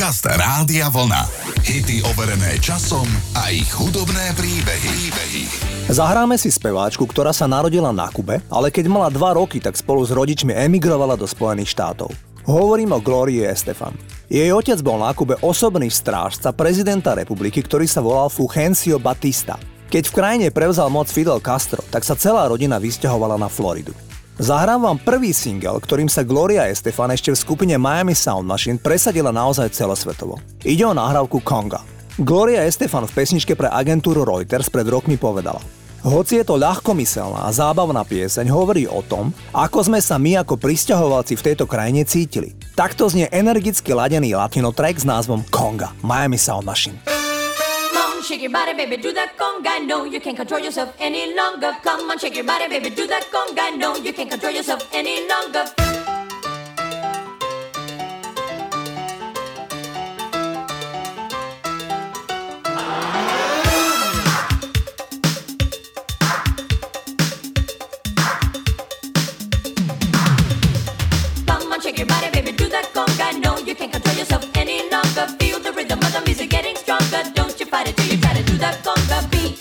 Podcast Rádia Vlna. Hity overené časom a ich hudobné príbehy. Zahráme si speváčku, ktorá sa narodila na Kube, ale keď mala 2 roky, tak spolu s rodičmi emigrovala do Spojených štátov. Hovorím o Glorii Estefan. Jej otec bol na Kube osobný strážca prezidenta republiky, ktorý sa volal Fulgencio Batista. Keď v krajine prevzal moc Fidel Castro, tak sa celá rodina vysťahovala na Floridu. Zahrám vám prvý single, ktorým sa Gloria Estefan ešte v skupine Miami Sound Machine presadila naozaj celosvetovo. Ide o nahrávku Konga. Gloria Estefan v pesničke pre agentúru Reuters pred rokmi povedala: hoci je to ľahkomyselná a zábavná pieseň, hovorí o tom, ako sme sa my ako prisťahovalci v tejto krajine cítili. Takto znie energicky ladený latino track s názvom Konga, Miami Sound Machine. Shake your body, baby, do that conga. No, you can't control yourself any longer. Come on, shake your body, baby, do that conga. No, you can't control yourself any longer. Come on, shake your body, baby, do that conga. No, you can't control yourself any longer. Feel the rhythm of the music getting stronger. Don't you fight it till you try to do the conga beat.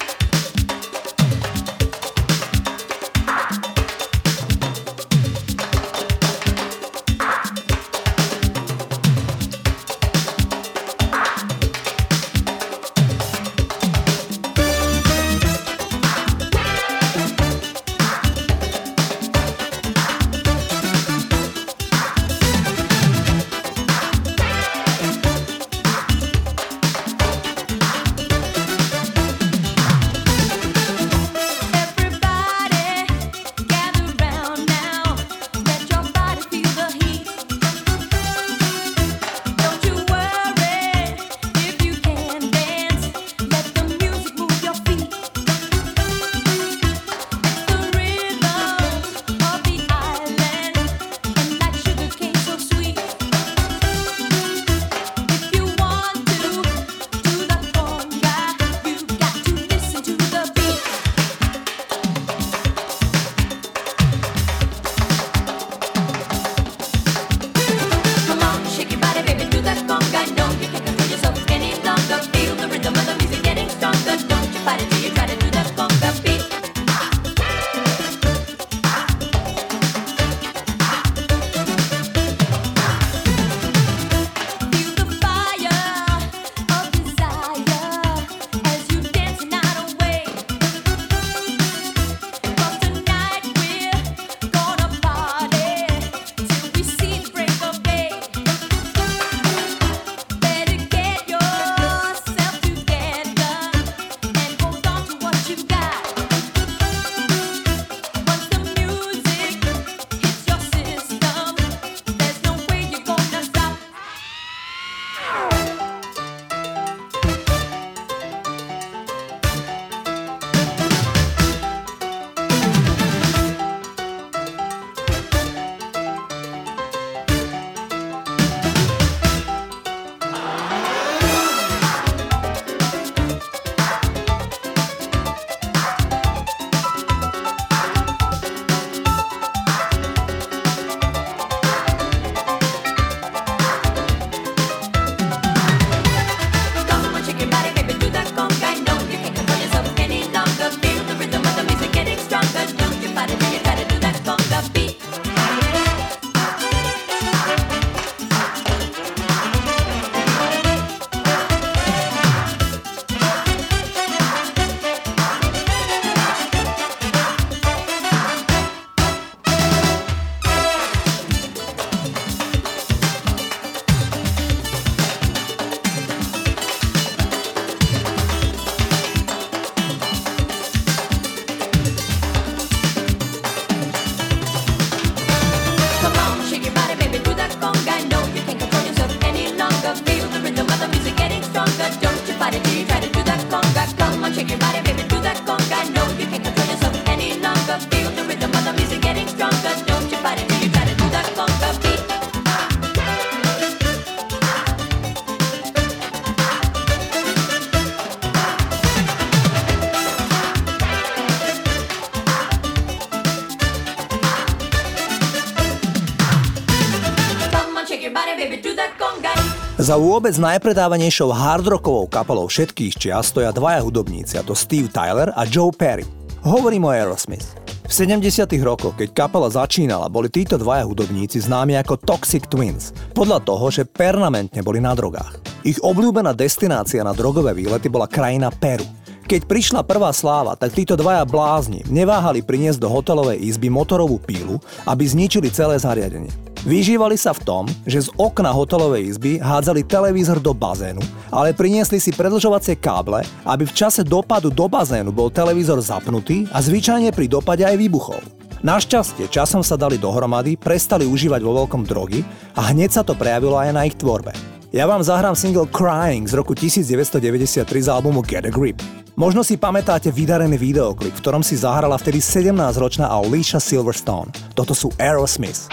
Za vôbec najpredávanejšou hardrockovou kapelou všetkých čias stoja dvaja hudobníci, a to Steve Tyler a Joe Perry. Hovorím o Aerosmith. V 70. rokoch, keď kapela začínala, boli títo dvaja hudobníci známi ako Toxic Twins, podľa toho, že permanentne boli na drogách. Ich obľúbená destinácia na drogové výlety bola krajina Peru. Keď prišla prvá sláva, tak títo dvaja blázni neváhali priniesť do hotelovej izby motorovú pílu, aby zničili celé zariadenie. Vyžívali sa v tom, že z okna hotelovej izby hádzali televízor do bazénu, ale priniesli si predĺžovacie káble, aby v čase dopadu do bazénu bol televízor zapnutý a zvyčajne pri dopade aj výbuchol. Našťastie časom sa dali dohromady, prestali užívať vo veľkom drogy a hneď sa to prejavilo aj na ich tvorbe. Ja vám zahrám single Crying z roku 1993 z albumu Get a Grip. Možno si pamätáte vydarený videoklip, v ktorom si zahrala vtedy 17-ročná Alicia Silverstone. Toto sú Aerosmith.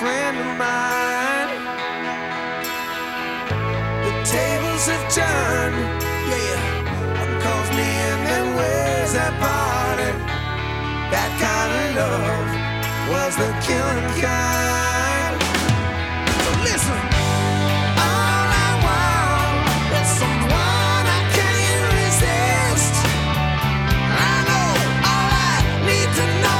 Friend of mine, the tables have turned, yeah, I'm costly and then where's that party? That kind of love was the killing kind. So listen, all I want is someone I can't resist. I know all I need to know.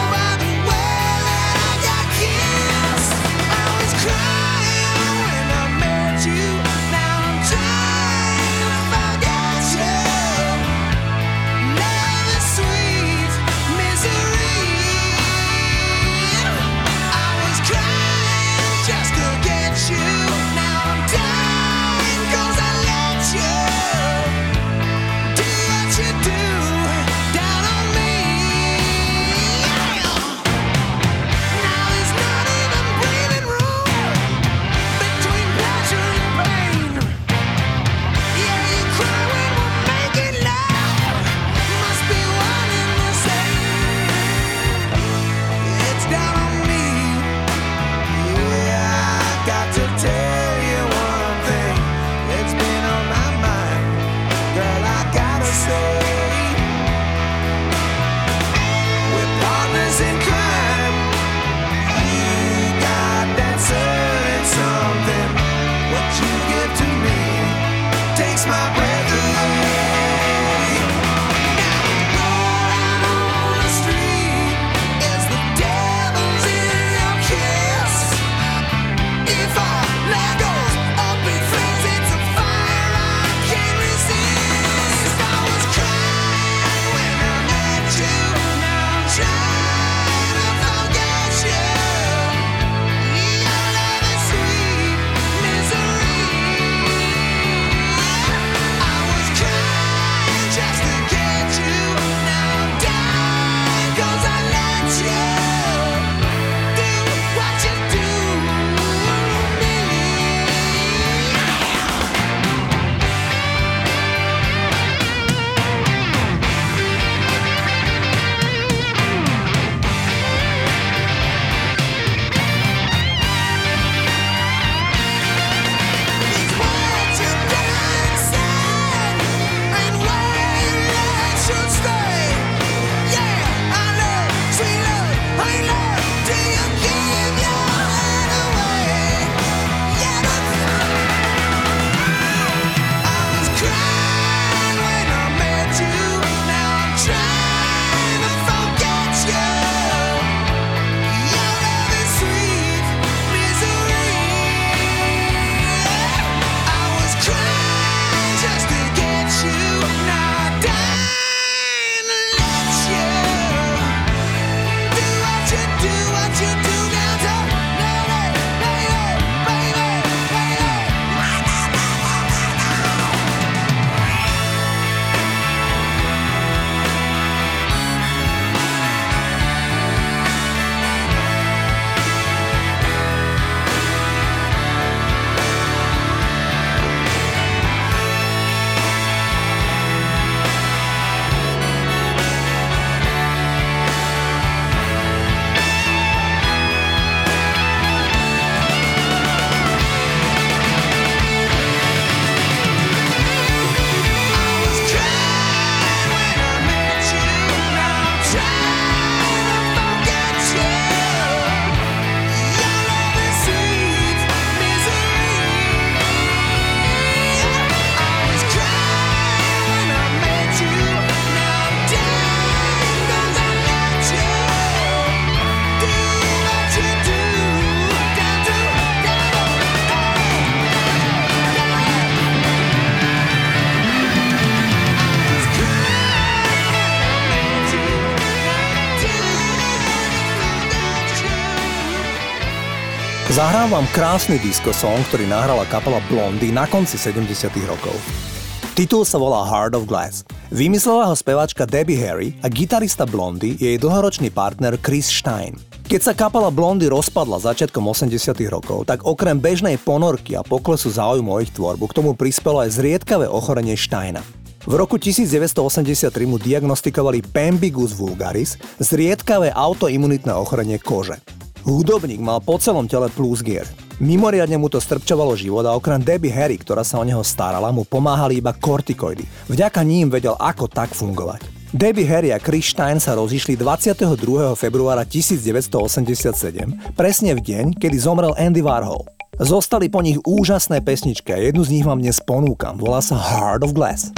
Cry! Zahrám vám krásny disco song, ktorý nahrala kapela Blondie na konci 70. rokov. Titul sa volá Heart of Glass. Vymyslela ho speváčka Debbie Harry a gitarista Blondie je jej dlhoročný partner Chris Stein. Keď sa kapela Blondie rozpadla začiatkom 80. rokov, tak okrem bežnej ponorky a poklesu záujmu o ich tvorbu k tomu prispelo aj zriedkavé ochorenie Steina. V roku 1983 mu diagnostikovali Pemfigus vulgaris, zriedkavé autoimunitné ochorenie kože. Hudobník mal po celom tele plúzgier. Mimoriadne mu to strpčovalo život a okrem Debbie Harry, ktorá sa o neho starala, mu pomáhali iba kortikoidy. Vďaka ním vedel, ako tak fungovať. Debbie Harry a Chris Stein sa rozišli 22. februára 1987, presne v deň, kedy zomrel Andy Warhol. Zostali po nich úžasné pesničky a jednu z nich vám dnes ponúkam. Volá sa Heart of Glass.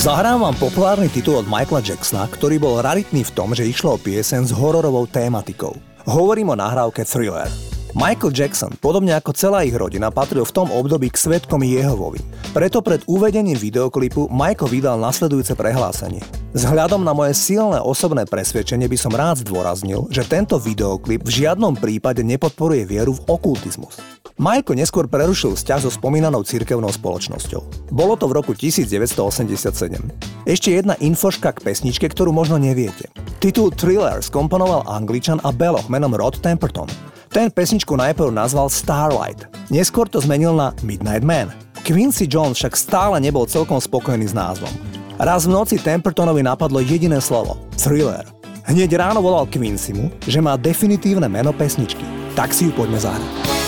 Zahrám vám populárny titul od Michaela Jacksona, ktorý bol raritný v tom, že išlo o pieseň s hororovou tématikou. Hovorím o nahrávke Thriller. Michael Jackson, podobne ako celá ich rodina, patril v tom období k svedkom Jehovovi. Preto pred uvedením videoklipu Michael vydal nasledujúce prehlásenie. Vzhľadom na moje silné osobné presvedčenie by som rád zdôraznil, že tento videoklip v žiadnom prípade nepodporuje vieru v okultizmus. Michael neskôr prerušil vzťah so spomínanou cirkevnou spoločnosťou. Bolo to v roku 1987. Ešte jedna infoška k pesničke, ktorú možno neviete. Titul Thriller skomponoval Angličan a beloch menom Rod Temperton. Ten pesničku najprv nazval Starlight, neskôr to zmenil na Midnight Man. Quincy Jones však stále nebol celkom spokojný s názvom. Raz v noci Tempertonovi napadlo jediné slovo – Thriller. Hneď ráno volal Quincymu, že má definitívne meno pesničky. Tak si ju poďme zahrať.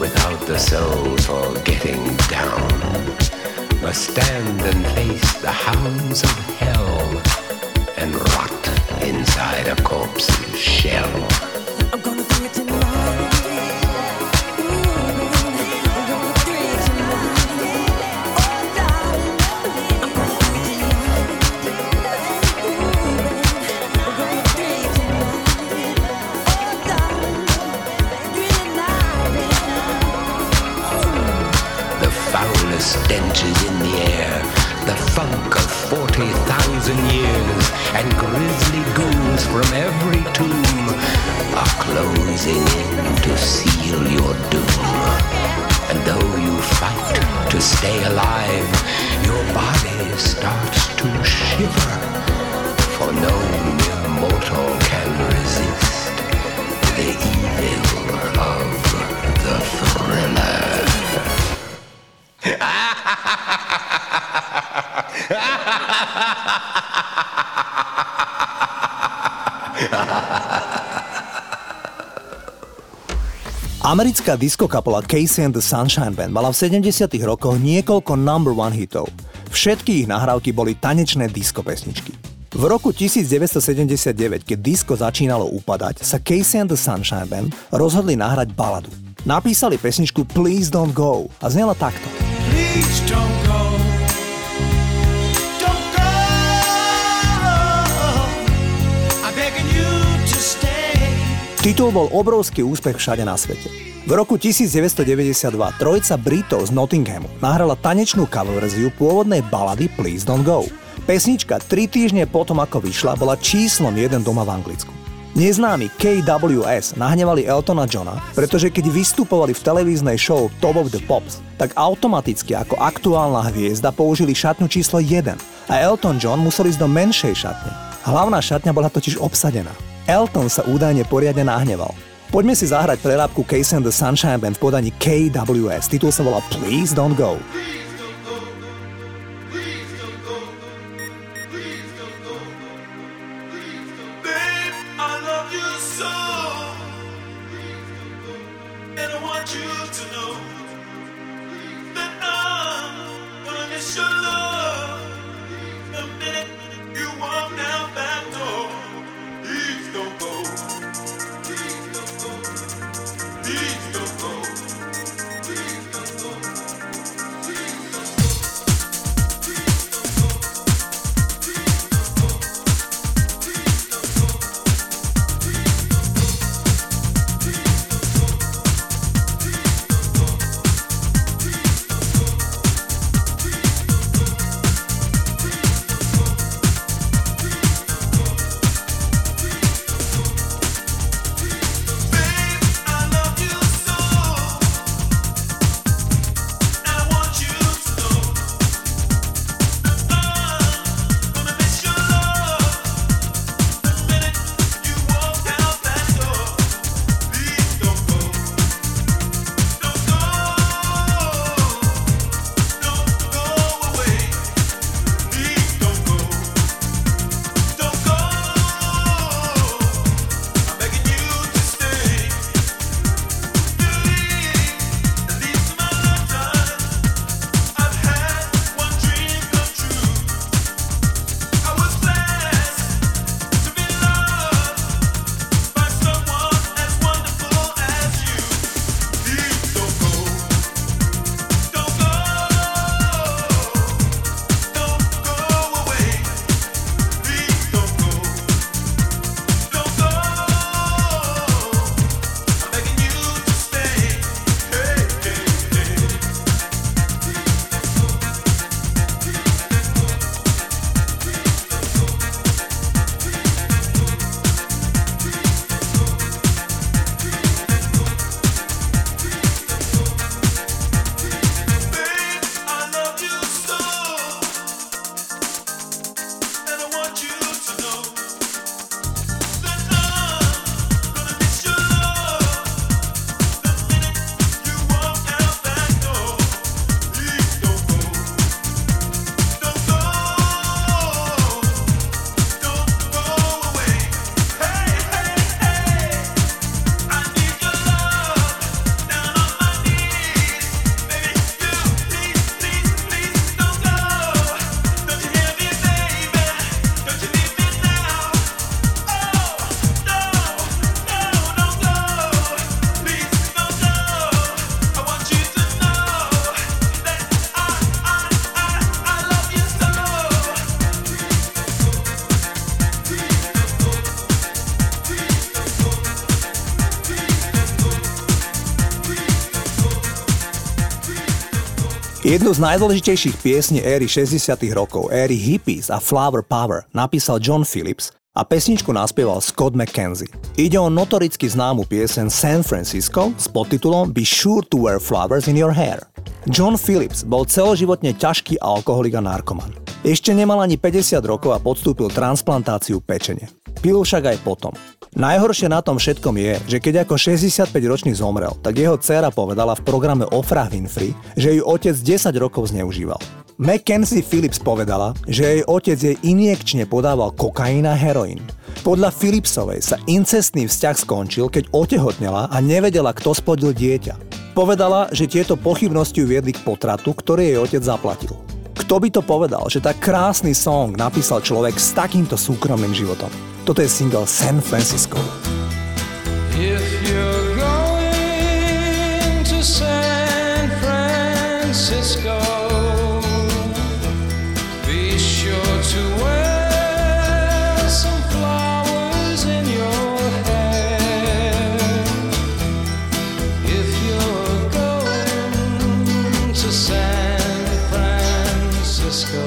without the soul for getting down, must stand and face the hounds of hell and rot inside a corpse's shell. I'm gonna do it tonight. Stenches in the air, the funk of 40,000 years, and grisly ghouls from every tomb are closing in to seal your doom. And though you fight to stay alive, your body starts to shiver, for no mere mortal can resist the evil of the thriller. Americká diskokapela Casey and the Sunshine Band mala v 70. rokoch niekoľko number one hitov. Všetky ich nahrávky boli tanečné disko pesničky. V roku 1979, keď disko začínalo upadať, sa Casey and the Sunshine Band rozhodli nahrať baladu. Napísali pesničku Please Don't Go a znela takto. Please don't go, don't go, I'm begging you to stay. Titul bol obrovský úspech všade na svete. V roku 1992 trojica Britov z Nottinghamu nahrala tanečnú cover verziu pôvodnej balady Please Don't Go. Pesnička 3 týždne potom ako vyšla bola číslom 1 doma v Anglicku. Neznámi KWS nahnevali Eltona Johna, pretože keď vystupovali v televíznej show Top of the Pops, tak automaticky ako aktuálna hviezda použili šatňu číslo 1 a Elton John musel ísť do menšej šatne. Hlavná šatňa bola totiž obsadená. Elton sa údajne poriadne nahneval. Poďme si zahrať prerábku Casey and the Sunshine Band v podaní KWS. Titul sa volá Please Don't Go. Jednu z najdôležitejších piesní éry 60. rokov, éry hippies a flower power, napísal John Phillips a pesničku naspieval Scott McKenzie. Ide o notoricky známu pieseň San Francisco s podtitulom Be sure to wear flowers in your hair. John Phillips bol celoživotne ťažký alkoholik a narkoman. Ešte nemal ani 50 rokov a podstúpil transplantáciu pečene. Pil však aj potom. Najhoršie na tom všetkom je, že keď ako 65-ročný zomrel, tak jeho dcéra povedala v programe Oprah Winfrey, že ju otec 10 rokov zneužíval. Mackenzie Phillips povedala, že jej otec jej injekčne podával kokain a heroin. Podľa Phillipsovej sa incestný vzťah skončil, keď otehotnela a nevedela, kto spodil dieťa. Povedala, že tieto pochybnosti ju viedli k potratu, ktorý jej otec zaplatil. Kto by to povedal, že tak krásny song napísal človek s takýmto súkromným životom? Toto je single San Francisco. If you're going to San Francisco, be sure to wear some flowers in your hair. If you're going to San Francisco,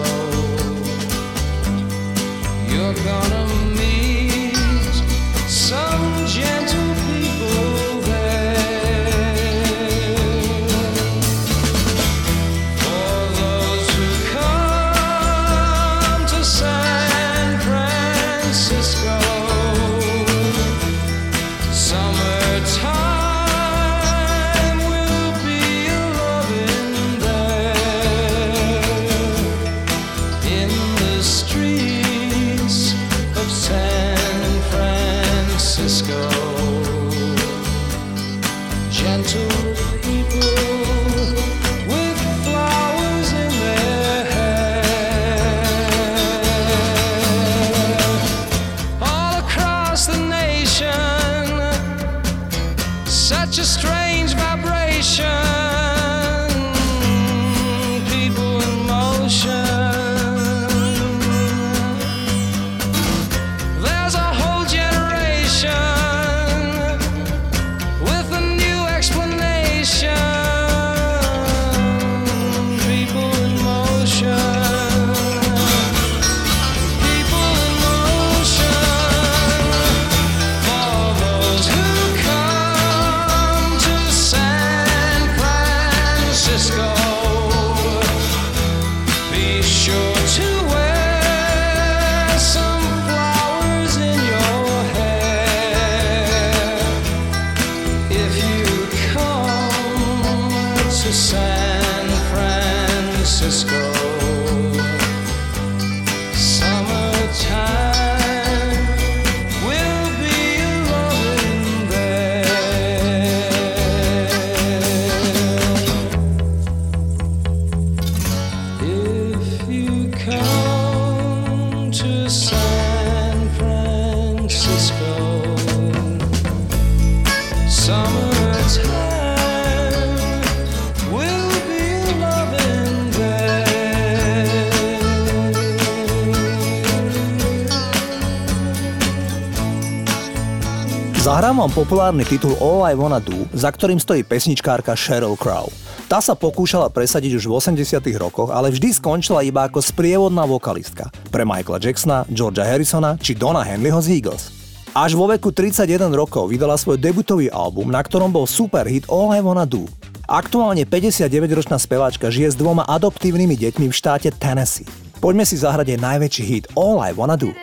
you're gonna Zahrám vám populárny titul All I Wanna Do, za ktorým stojí pesničkárka Sheryl Crow. Tá sa pokúšala presadiť už v 80. rokoch, ale vždy skončila iba ako sprievodná vokalistka pre Michaela Jacksona, Georgea Harrisona či Dona Henleyho z Eagles. Až vo veku 31 rokov vydala svoj debutový album, na ktorom bol super hit All I Wanna Do. Aktuálne 59-ročná speváčka žije s 2 adoptívnymi deťmi v štáte Tennessee. Poďme si zahrať jej najväčší hit All I Wanna Do.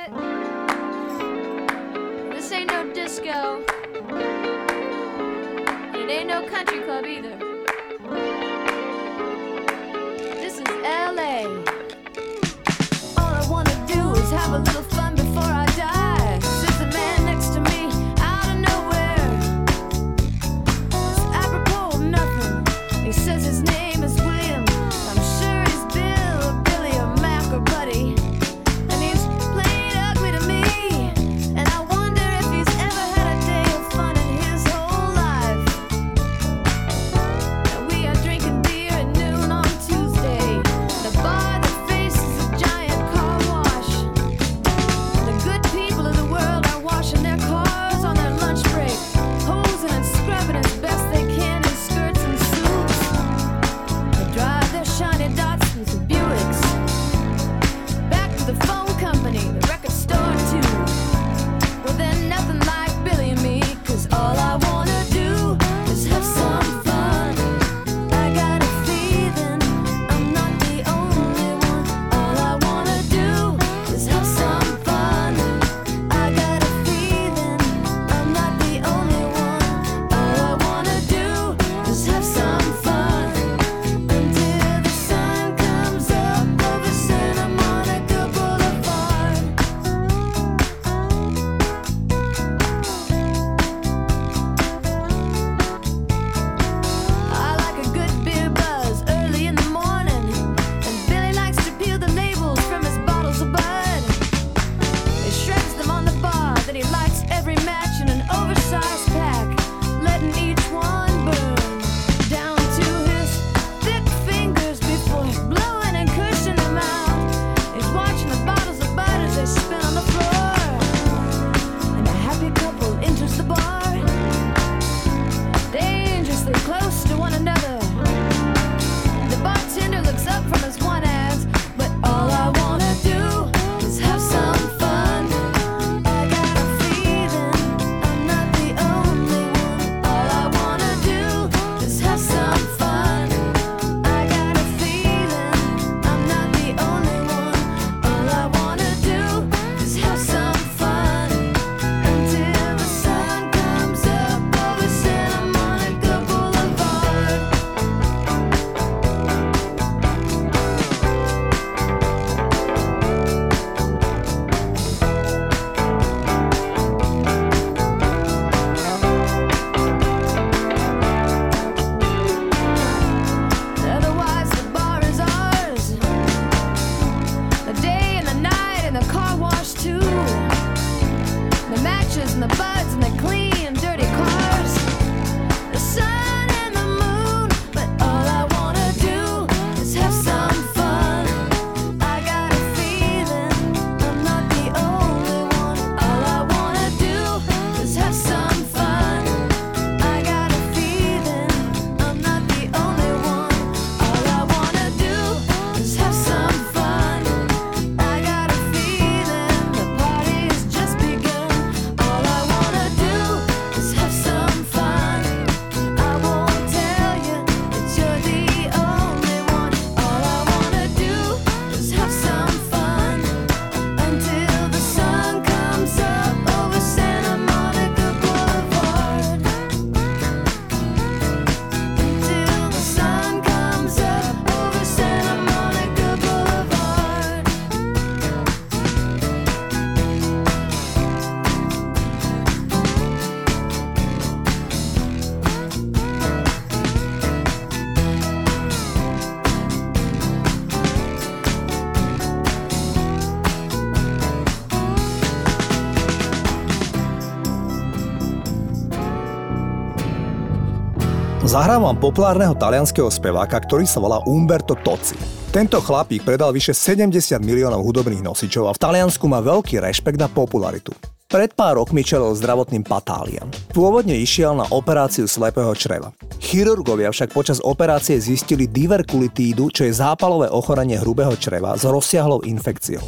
Zahrám vám populárneho talianskeho speváka, ktorý sa volá Umberto Tozzi. Tento chlapík predal vyše 70 miliónov hudobných nosičov a v Taliansku má veľký rešpekt na popularitu. Pred pár rokmi čelil zdravotným patáliam. Pôvodne išiel na operáciu slepého čreva. Chirurgovia však počas operácie zistili diverkulitídu, čo je zápalové ochorenie hrubého čreva s rozsiahlou infekciou.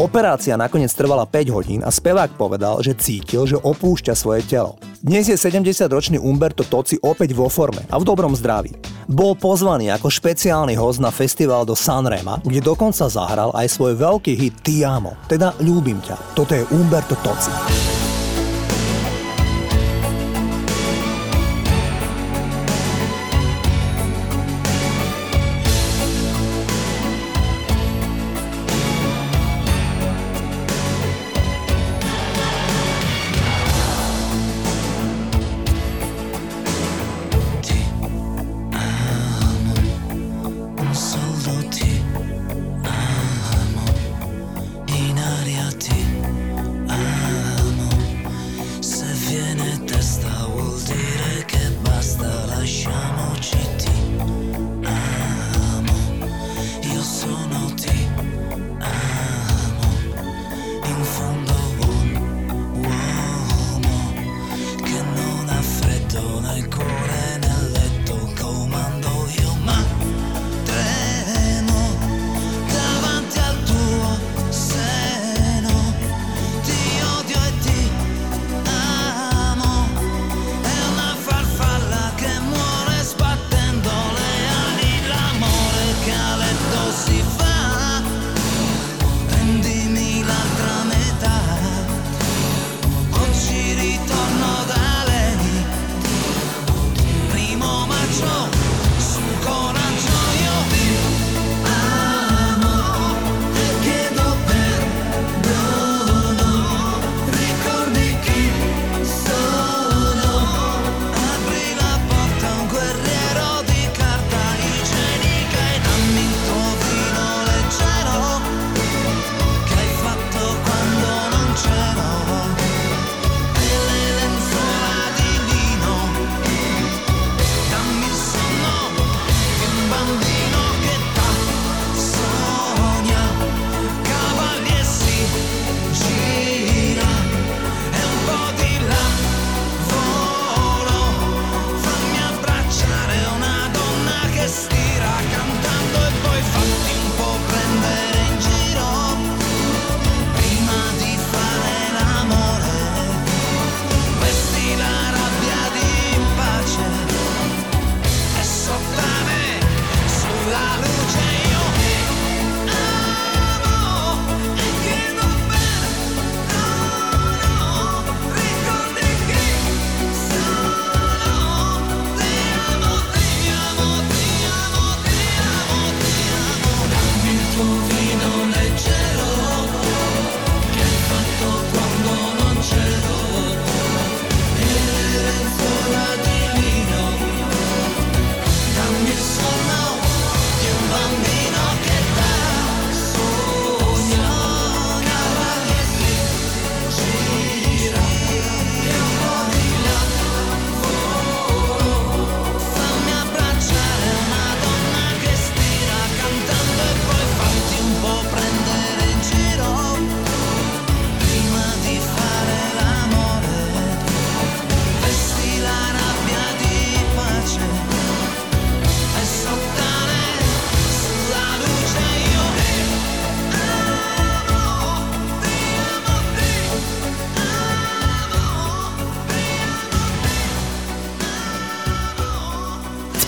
Operácia nakoniec trvala 5 hodín a spevák povedal, že cítil, že opúšťa svoje telo. Dnes je 70-ročný Umberto Tozzi opäť vo forme a v dobrom zdraví. Bol pozvaný ako špeciálny host na festival do Sanrema, kde dokonca zahral aj svoj veľký hit Ti amo, teda Ľúbim ťa. Toto je Umberto Tozzi.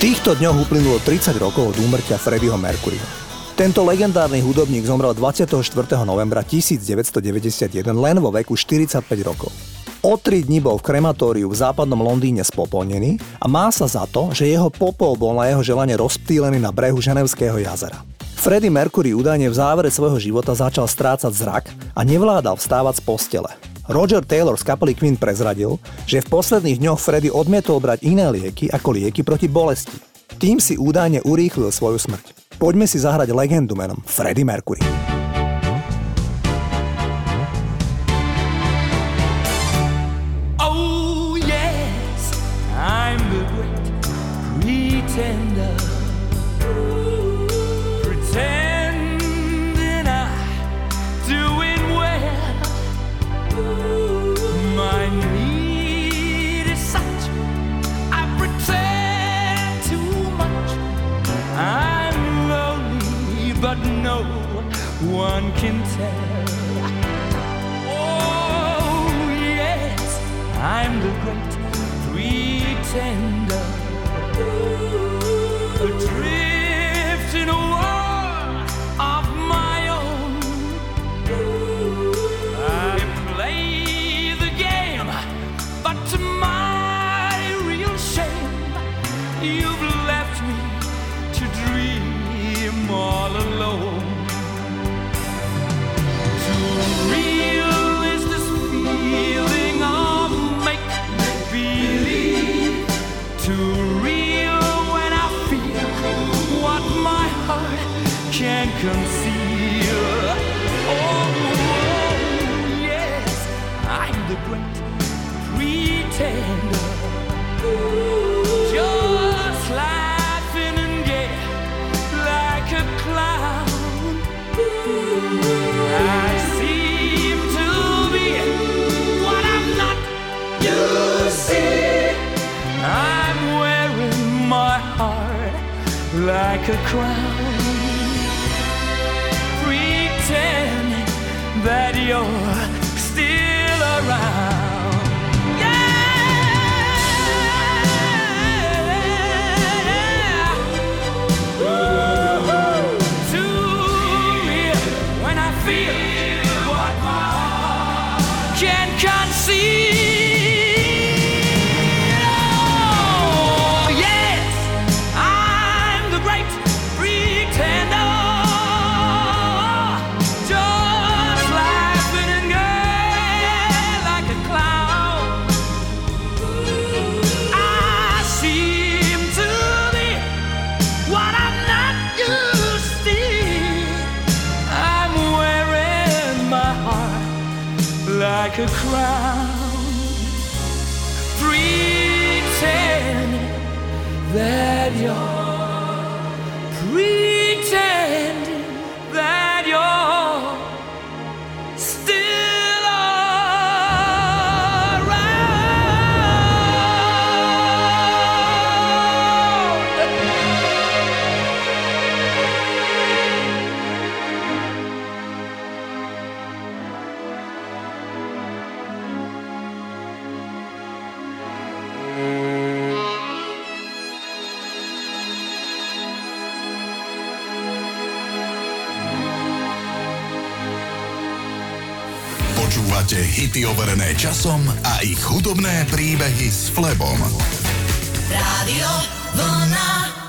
V týchto dňoch uplynulo 30 rokov od úmrtia Freddieho Mercuryho. Tento legendárny hudobník zomrel 24. novembra 1991 len vo veku 45 rokov. O 3 dní bol v krematóriu v západnom Londýne spopolnený a má sa za to, že jeho popol bol na jeho želanie rozptýlený na brehu Ženevského jazera. Freddie Mercury údajne v závere svojho života začal strácať zrak a nevládal vstávať z postele. Roger Taylor z kapely Queen prezradil, že v posledných dňoch Freddie odmietol brať iné lieky ako lieky proti bolesti. Tým si údajne urýchlil svoju smrť. Poďme si zahrať legendu menom Freddie Mercury. Oh yes, I'm the great pretender, pretending I'm doing well. My need is such, I pretend too much. I'm lonely, but no one can tell. Oh yes, I'm the great pretender. Adrift in a world of my own, I play the game, but to my real shame, you've left me to dream all alone. Too real is this feeling of make-believe, too real when I feel what my heart can't conceal. Oh, yes, I'm the great pretender, just laughing and gay like a clown. I seem to be what I'm not, you see. I'm wearing my heart like a crown, pretending that you're still around. Yeah. Ooh, to me, when I feel what my heart can't conceive. A crown, pretend that you're, pretend that you're still hity overené časom a ich hudobné príbehy s Flebom. Rádio Vlna.